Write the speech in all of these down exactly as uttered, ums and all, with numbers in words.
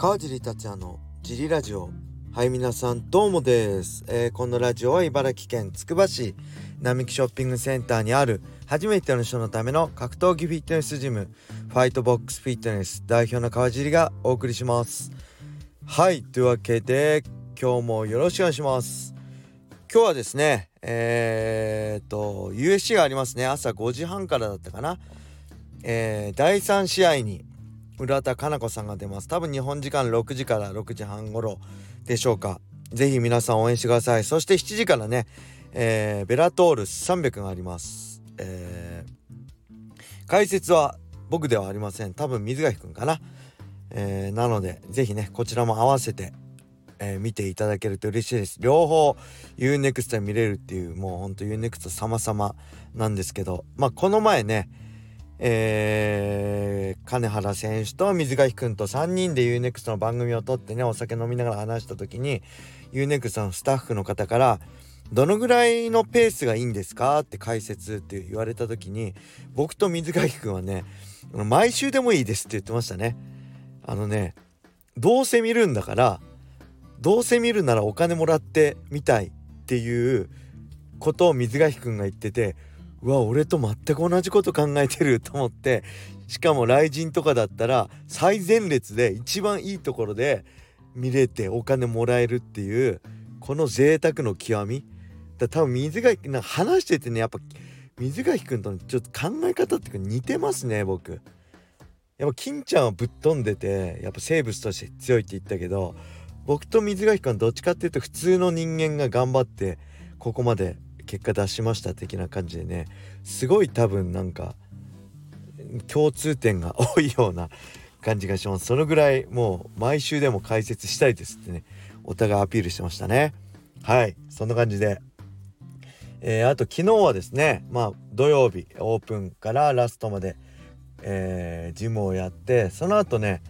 川尻達也のジリラジオ。はい、皆さんどうもです、えー、このラジオは茨城県つくば市並木ショッピングセンターにある初めての人のための格闘技フィットネスジムファイトボックスフィットネス代表の川尻がお送りします。はい、というわけで今日もよろしくお願いします。今日はですねえー、っと ユーエフシー がありますね。朝ごじはんからだったかな、えー、だいさん試合に浦田かな子さんが出ます。多分日本時間ろくじからろくじはん頃でしょうか。ぜひ皆さん応援してください。そしてしちじからね、えー、ベラトールさんびゃくがあります、えー、解説は僕ではありません。多分水垣くんかな、えー、なのでぜひねこちらも合わせてえー、見ていただけると嬉しいです。両方 U-ネクスト で見れるっていう、もうほんと U-ネクスト 様々なんですけど、まあこの前ね、えー、金原選手と水垣くんとさんにんで U-ネクスト の番組を撮ってね、お酒飲みながら話した時に U-ネクスト のスタッフの方からどのぐらいのペースがいいんですかって解説って言われた時に、僕と水垣くんはね毎週でもいいですって言ってましたね。あのね、どうせ見るんだからどうせ見るならお金もらってみたいっていうことを水垣くんが言ってて、うわ俺と全く同じこと考えてると思って、しかも雷神とかだったら最前列で一番いいところで見れてお金もらえるっていう、この贅沢の極みだ。多分水垣なんか話しててね、やっぱ水垣くんとのちょっと考え方って似てますね。僕やっぱ金ちゃんはぶっ飛んでてやっぱ生物として強いって言ったけど、僕と水垣君はどっちかっていうと普通の人間が頑張ってここまで結果出しました的な感じでね、すごい多分なんか共通点が多いような感じがします。そのぐらいもう毎週でも解説したいですってね、お互いアピールしてましたね。はい、そんな感じで、えー、あと昨日はですね、まあ土曜日オープンからラストまで、えー、ジムをやって、その後ね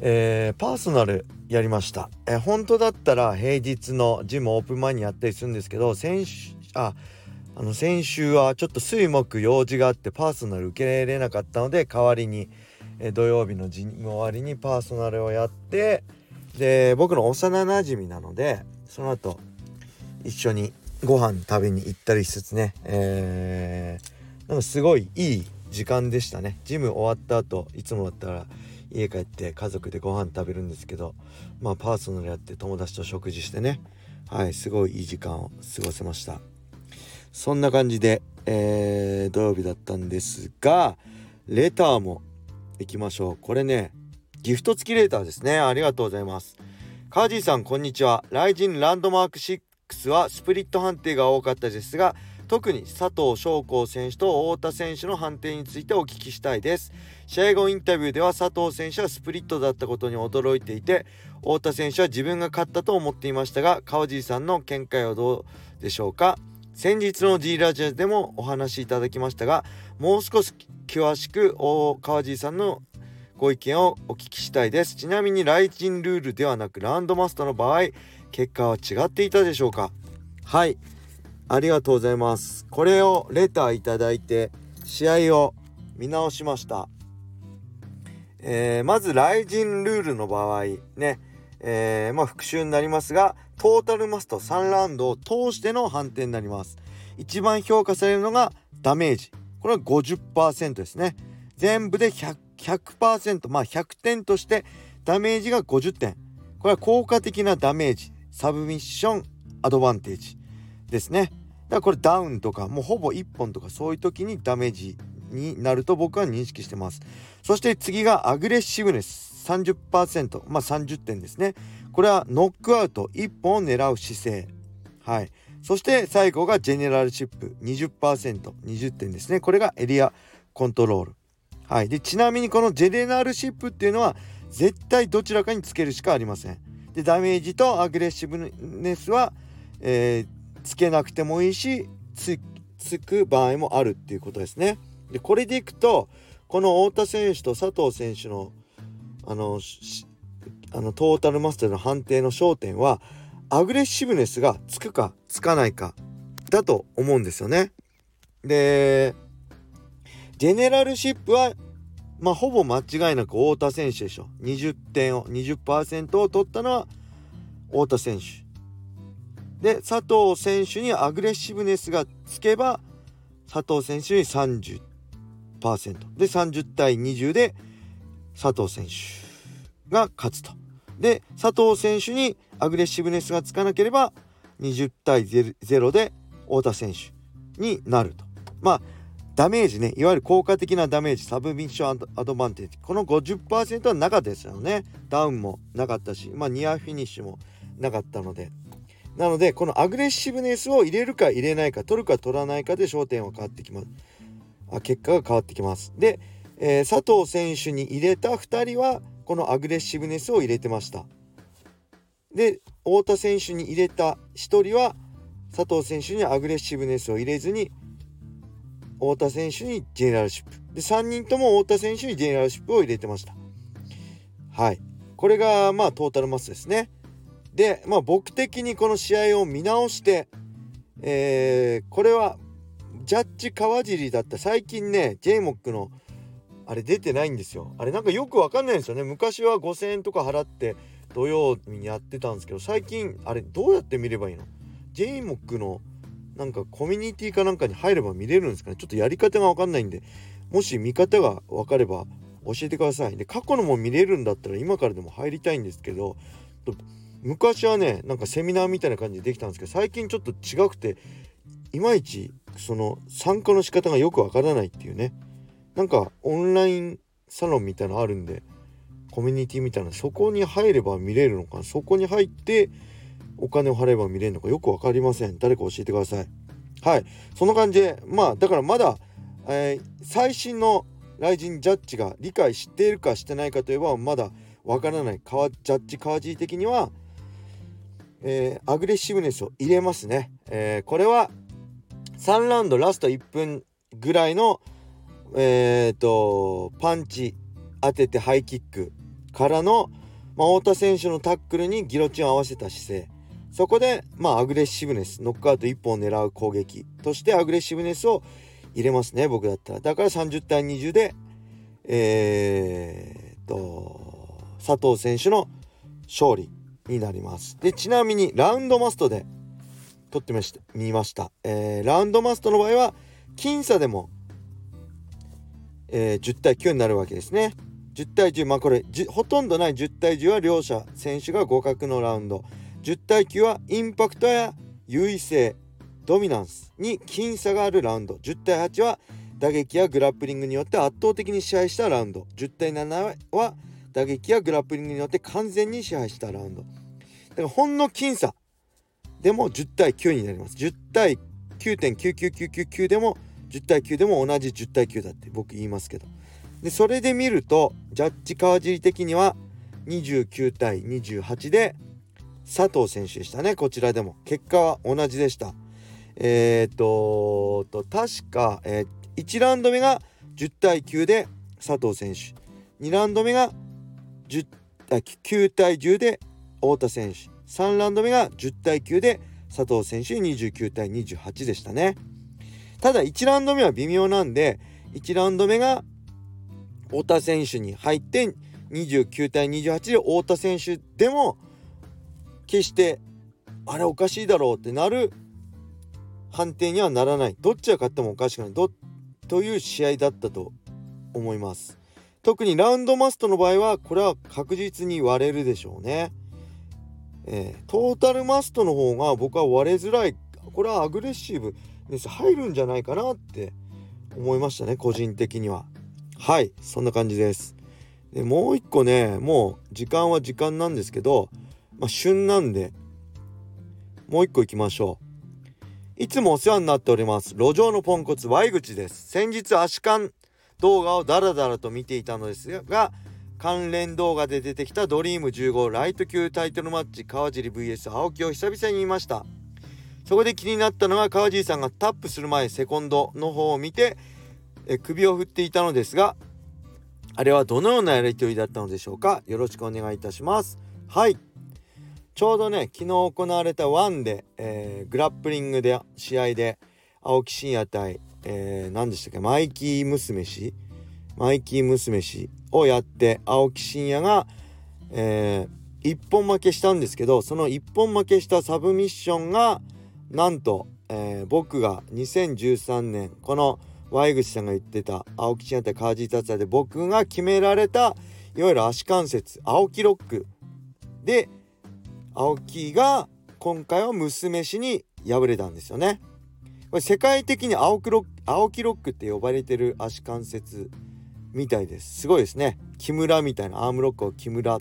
えー、パーソナルやりました、えー、本当だったら平日のジムオープン前にやったりするんですけど、先週ああの先週はちょっと水木用事があってパーソナル受けれなかったので、代わりに、えー、土曜日のジム終わりにパーソナルをやって、で僕の幼なじみなのでその後一緒にご飯食べに行ったりしつつね、えー、なんかすごいいい時間でしたね。ジム終わった後いつもだったら家帰って家族でご飯食べるんですけど、まあパーソナルやって友達と食事してね、はい、すごいいい時間を過ごせました。そんな感じで、えー、土曜日だったんですが、レターも行きましょう。これねギフト付きレターですね。ありがとうございます。カージーさんこんにちは。ライジンランドマークろくはスプリット判定が多かったですが、特に佐藤翔光選手と太田選手の判定についてお聞きしたいです。試合後インタビューでは佐藤選手はスプリットだったことに驚いていて、太田選手は自分が勝ったと思っていましたが、川尻さんの見解はどうでしょうか。先日の G ラジオでもお話しいただきましたが、もう少し詳しく川尻さんのご意見をお聞きしたいです。ちなみにライジンルールではなくランドマストの場合結果は違っていたでしょうか。はい、ありがとうございます。これをレターいただいて試合を見直しました。えー、まずライジンルールの場合ね、えー、まあ復習になりますが、トータルマストさんラウンドを通しての判定になります。一番評価されるのがダメージ、これは ごじゅっパーセント ですね。全部で ひゃく、 ひゃくパーセント、まあひゃくてんとしてダメージがごじゅってん、これは効果的なダメージサブミッションアドバンテージですね。だからこれダウンとかもうほぼいっぽんとかそういう時にダメージになると僕は認識してます。そして次がアグレッシブネス さんじゅっパーセント、 まあさんじゅってんですね。これはノックアウトいっぽんを狙う姿勢、はい。そして最後がジェネラルシップ にじゅっパーセント、 にじゅってんですね。これがエリアコントロール、はい。でちなみにこのジェネラルシップっていうのは絶対どちらかにつけるしかありません。でダメージとアグレッシブネスは、えーつけなくてもいいし つ, つく場合もあるっていうことですね。でこれでいくとこの太田選手と佐藤選手のあのあのトータルマスターの判定の焦点はアグレッシブネスがつくかつかないかだと思うんですよね。でジェネラルシップはまあほぼ間違いなく太田選手でしょ。にじゅってんを にじゅっパーセント を取ったのは太田選手で、佐藤選手にアグレッシブネスがつけば佐藤選手に さんじゅっパーセント でさんじゅうたいにじゅうで佐藤選手が勝つと。で佐藤選手にアグレッシブネスがつかなければにじゅうたいゼロで太田選手になると。まあダメージね、いわゆる効果的なダメージ、サブミッションアドバンテージ、この ごじゅっパーセント はなかったですよね。ダウンもなかったし、まあ、ニアフィニッシュもなかったので、なのでこのアグレッシブネスを入れるか入れないか、取るか取らないかで焦点は変わってきます。あ、結果が変わってきます。で、えー、佐藤選手に入れたふたりはこのアグレッシブネスを入れてました。で太田選手に入れたひとりは佐藤選手にアグレッシブネスを入れずに太田選手にジェネラルシップで、さんにんとも太田選手にジェネラルシップを入れてました。はい、これがまあトータルマスですね。で、まあ、僕的にこの試合を見直して、えー、これはジャッジ川尻だった。最近ね ジェイモック のあれ出てないんですよ。あれなんかよくわかんないんですよね。昔はごせんえんとか払って土曜にやってたんですけど、最近あれどうやって見ればいいの？ ジェイモック のなんかコミュニティかなんかに入れば見れるんですかね。ちょっとやり方が分かんないんで、もし見方が分かれば教えてください。で過去のも見れるんだったら今からでも入りたいんですけど、昔はねなんかセミナーみたいな感じでできたんですけど、最近ちょっと違くていまいちその参加の仕方がよく分からないっていうね。なんかオンラインサロンみたいなのあるんで、コミュニティみたいな、そこに入れば見れるのか、そこに入ってお金を払えば見れるのかよくわかりません。誰か教えてください。はい、そんな感じで、まあだからまだ、えー、最新のライジンジャッジが理解しているかしてないかといえばまだわからない。ジャッジカージー的には、えー、アグレッシブネスを入れますね、えー、これはさんラウンドラストいっぷんぐらいの、えー、とパンチ当ててハイキックからの、まあ、太田選手のタックルにギロチンを合わせた姿勢、そこで、まあ、アグレッシブネス、ノックアウトいっぽんを狙う攻撃としてアグレッシブネスを入れますね、僕だったら。だからさんじゅうたいにじゅうで、えー、っと佐藤選手の勝利になります。でちなみにラウンドマストで取ってみました、えー、ラウンドマストの場合は僅差でも、えー、じゅうたいきゅうになるわけですね。じゅうたいじゅう、まあこれほとんどない。じゅうたいじゅうは両者選手が互角のラウンド、じゅうたいきゅうはインパクトや優位性、ドミナンスに僅差があるラウンド、じゅうたいはちは打撃やグラップリングによって圧倒的に支配したラウンド、じゅうたいななは打撃やグラップリングによって完全に支配したラウンド。だからほんの僅差でもじゅうたいきゅうになります。じゅうたいきゅうてんきゅうきゅうきゅうきゅうきゅうでもじゅうたいきゅうでも同じじゅうたいきゅうだって僕言いますけど、でそれで見るとジャッジ川尻的にはにじゅうきゅうたいにじゅうはちで佐藤選手でしたね。こちらでも結果は同じでした。えーとと確か、えー、いちラウンド目がじゅうたいきゅうで佐藤選手、にラウンド目がきゅうたいじゅうで太田選手、さんラウンド目がじゅうたいきゅうで佐藤選手ににじゅうきゅうたいにじゅうはちでしたね。ただいちラウンド目は微妙なんで、いちラウンド目が太田選手に入ってにじゅうきゅうたいにじゅうはちで太田選手でも決してあれおかしいだろうってなる判定にはならない、どっちが勝ってもおかしくないどという試合だったと思います。特にラウンドマストの場合はこれは確実に割れるでしょうね、えー、トータルマストの方が僕は割れづらい、これはアグレッシブネス入るんじゃないかなって思いましたね、個人的には。はい、そんな感じです。でもう一個ね、もう時間は時間なんですけど、まあ、旬なんでもう一個いきましょう。いつもお世話になっております路上のポンコツ Y 口です。先日足勘動画をダラダラと見ていたのですが、関連動画で出てきたドリームじゅうごライト級タイトルマッチ川尻 ブイエス 青木を久々に見ました。そこで気になったのが川尻さんがタップする前セコンドの方を見てえ首を振っていたのですが、あれはどのようなやり取りだったのでしょうか。よろしくお願いいたします。はい、ちょうどね昨日行われたワンで、えー、グラップリングで試合で青木真也対、えー、何でしたっけマイキー娘氏マイキー娘氏をやって青木真也が、えー、一本負けしたんですけど、その一本負けしたサブミッションがなんと、えー、僕がにせんじゅうさんねんこのワイグチさんが言ってた青木真也対カージータツヤで僕が決められたいわゆる足関節青木ロックで青木が今回は娘氏に敗れたんですよね。これ世界的に青木ロック、青木ロックって呼ばれてる足関節みたいです。すごいですね。木村みたいなアームロックを木村っ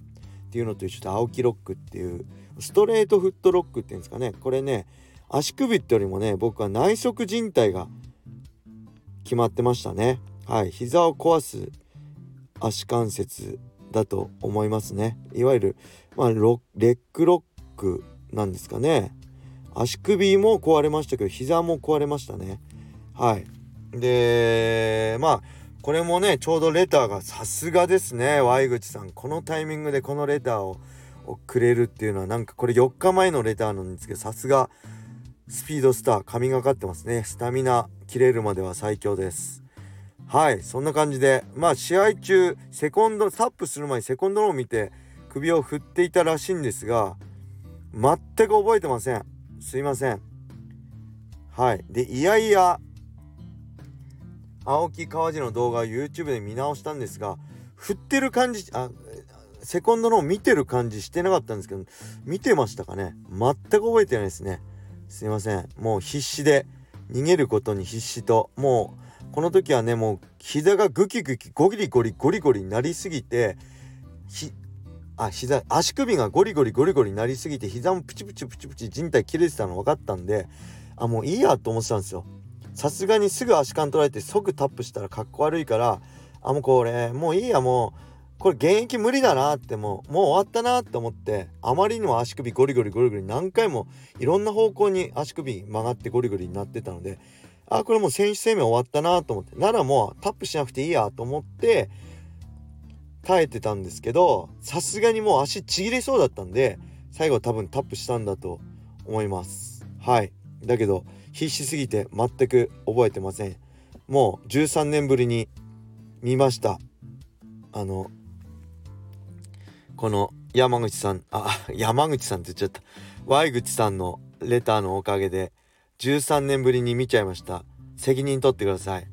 ていうのと一緒で青木ロックっていうストレートフットロックっていうんですかね。これね足首ってよりもね僕は内側靭帯が決まってましたね。はい、膝を壊す足関節だと思いますね。いわゆる、まあ、ロレッグロックなんですかね。足首も壊れましたけど膝も壊れましたね。はい。でまあこれもねちょうどレターがさすがですねY口さん、このタイミングでこのレターをくれるっていうのはなんかこれよっかまえのレターなんですけど、さすがスピードスター神がかってますね。スタミナ切れるまでは最強です。はい、そんな感じでまあ試合中セコンドタップする前にセコンドローを見て首を振っていたらしいんですが全く覚えてません。すいません。はい。でいやいや青木川地の動画を YouTube で見直したんですが振ってる感じあセコンドの見てる感じしてなかったんですけど見てましたかね。全く覚えてないですね。すいません。もう必死で逃げることに必死と、もうこの時はねもう膝がグキグキゴリゴリゴリゴリになりすぎてひあ膝足首がゴリゴリゴリゴリになりすぎて膝もプチプチプチプチ靭帯切れてたの分かったんで、あもういいやと思ってたんですよ。さすがにすぐ足感取られて即タップしたらかっこ悪いから、あもうこれもういいや、もうこれ現役無理だなってもうもう終わったなって思って、あまりにも足首ゴリゴリゴリゴリ何回もいろんな方向に足首曲がってゴリゴリになってたので、あこれもう選手生命終わったなと思って、ならもうタップしなくていいやと思って耐えてたんですけど、さすがにもう足ちぎれそうだったんで最後多分タップしたんだと思います。はい。だけど必死すぎて全く覚えてません。もうじゅうさんねんぶりに見ました。あのこの山口さんあ山口さんって言っちゃった Y 口さんのレターのおかげでじゅうさんねんぶりに見ちゃいました。責任取ってください。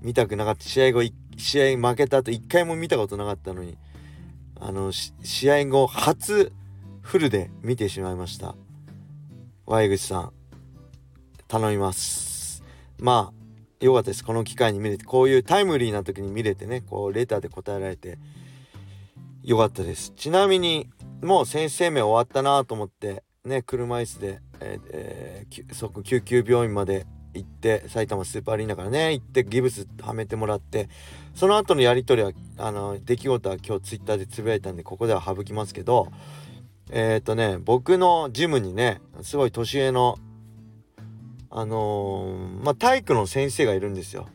見たくなかった。試合後試合負けた後一回も見たことなかったのにあの試合後初フルで見てしまいました。 Y 口さん頼みます。まあよかったです。この機会に見れて、こういうタイムリーな時に見れてね、こうレターで答えられてよかったです。ちなみにもう選手生命終わったなと思ってね車椅子で、えー、そこ救急病院まで行って埼玉スーパーアリーナからね行ってギブスはめてもらって、その後のやり取りはあの出来事は今日ツイッターでつぶやいたんでここでは省きますけど、えー、っとね僕のジムにねすごい年上のあのー、まあ体育の先生がいるんですよ。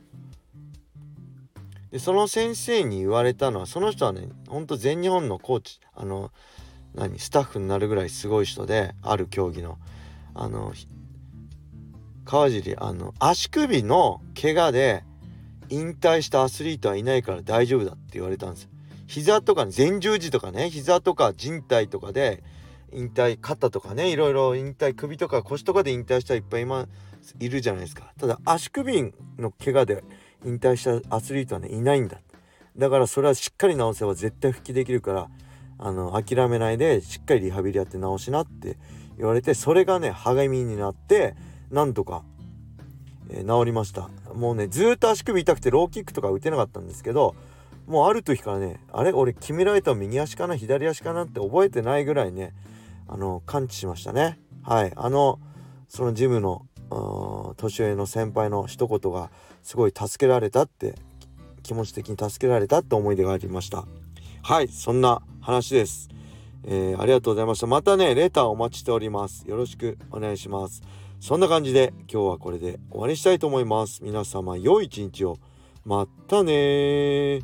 でその先生に言われたのは、その人はねほんと全日本のコーチあの何スタッフになるぐらいすごい人で、ある競技のあの川尻あの足首の怪我で引退したアスリートはいないから大丈夫だって言われたんですよ。膝とか前十字とかね膝とか靭帯とかで引退、肩とかねいろいろ引退、首とか腰とかで引退したいっぱい今いるじゃないですか。ただ足首の怪我で引退したアスリートはねいないんだ。だからそれはしっかり治せば絶対復帰できるから、あの諦めないでしっかりリハビリやって治しなって言われて、それがね励みになってなんとか、えー、治りました。もうねずーっと足首痛くてローキックとか打てなかったんですけど、もうある時からねあれ俺決められた右足かな左足かなって覚えてないぐらいねあの完治しましたね。はい。あのそのジムの年上の先輩の一言がすごい助けられたって、気持ち的に助けられたって思い出がありました。はい。そんな話です。えー、ありがとうございました。またねレターお待ちしております。よろしくお願いします。そんな感じで今日はこれで終わりしたいと思います。皆様良い一日を。またね。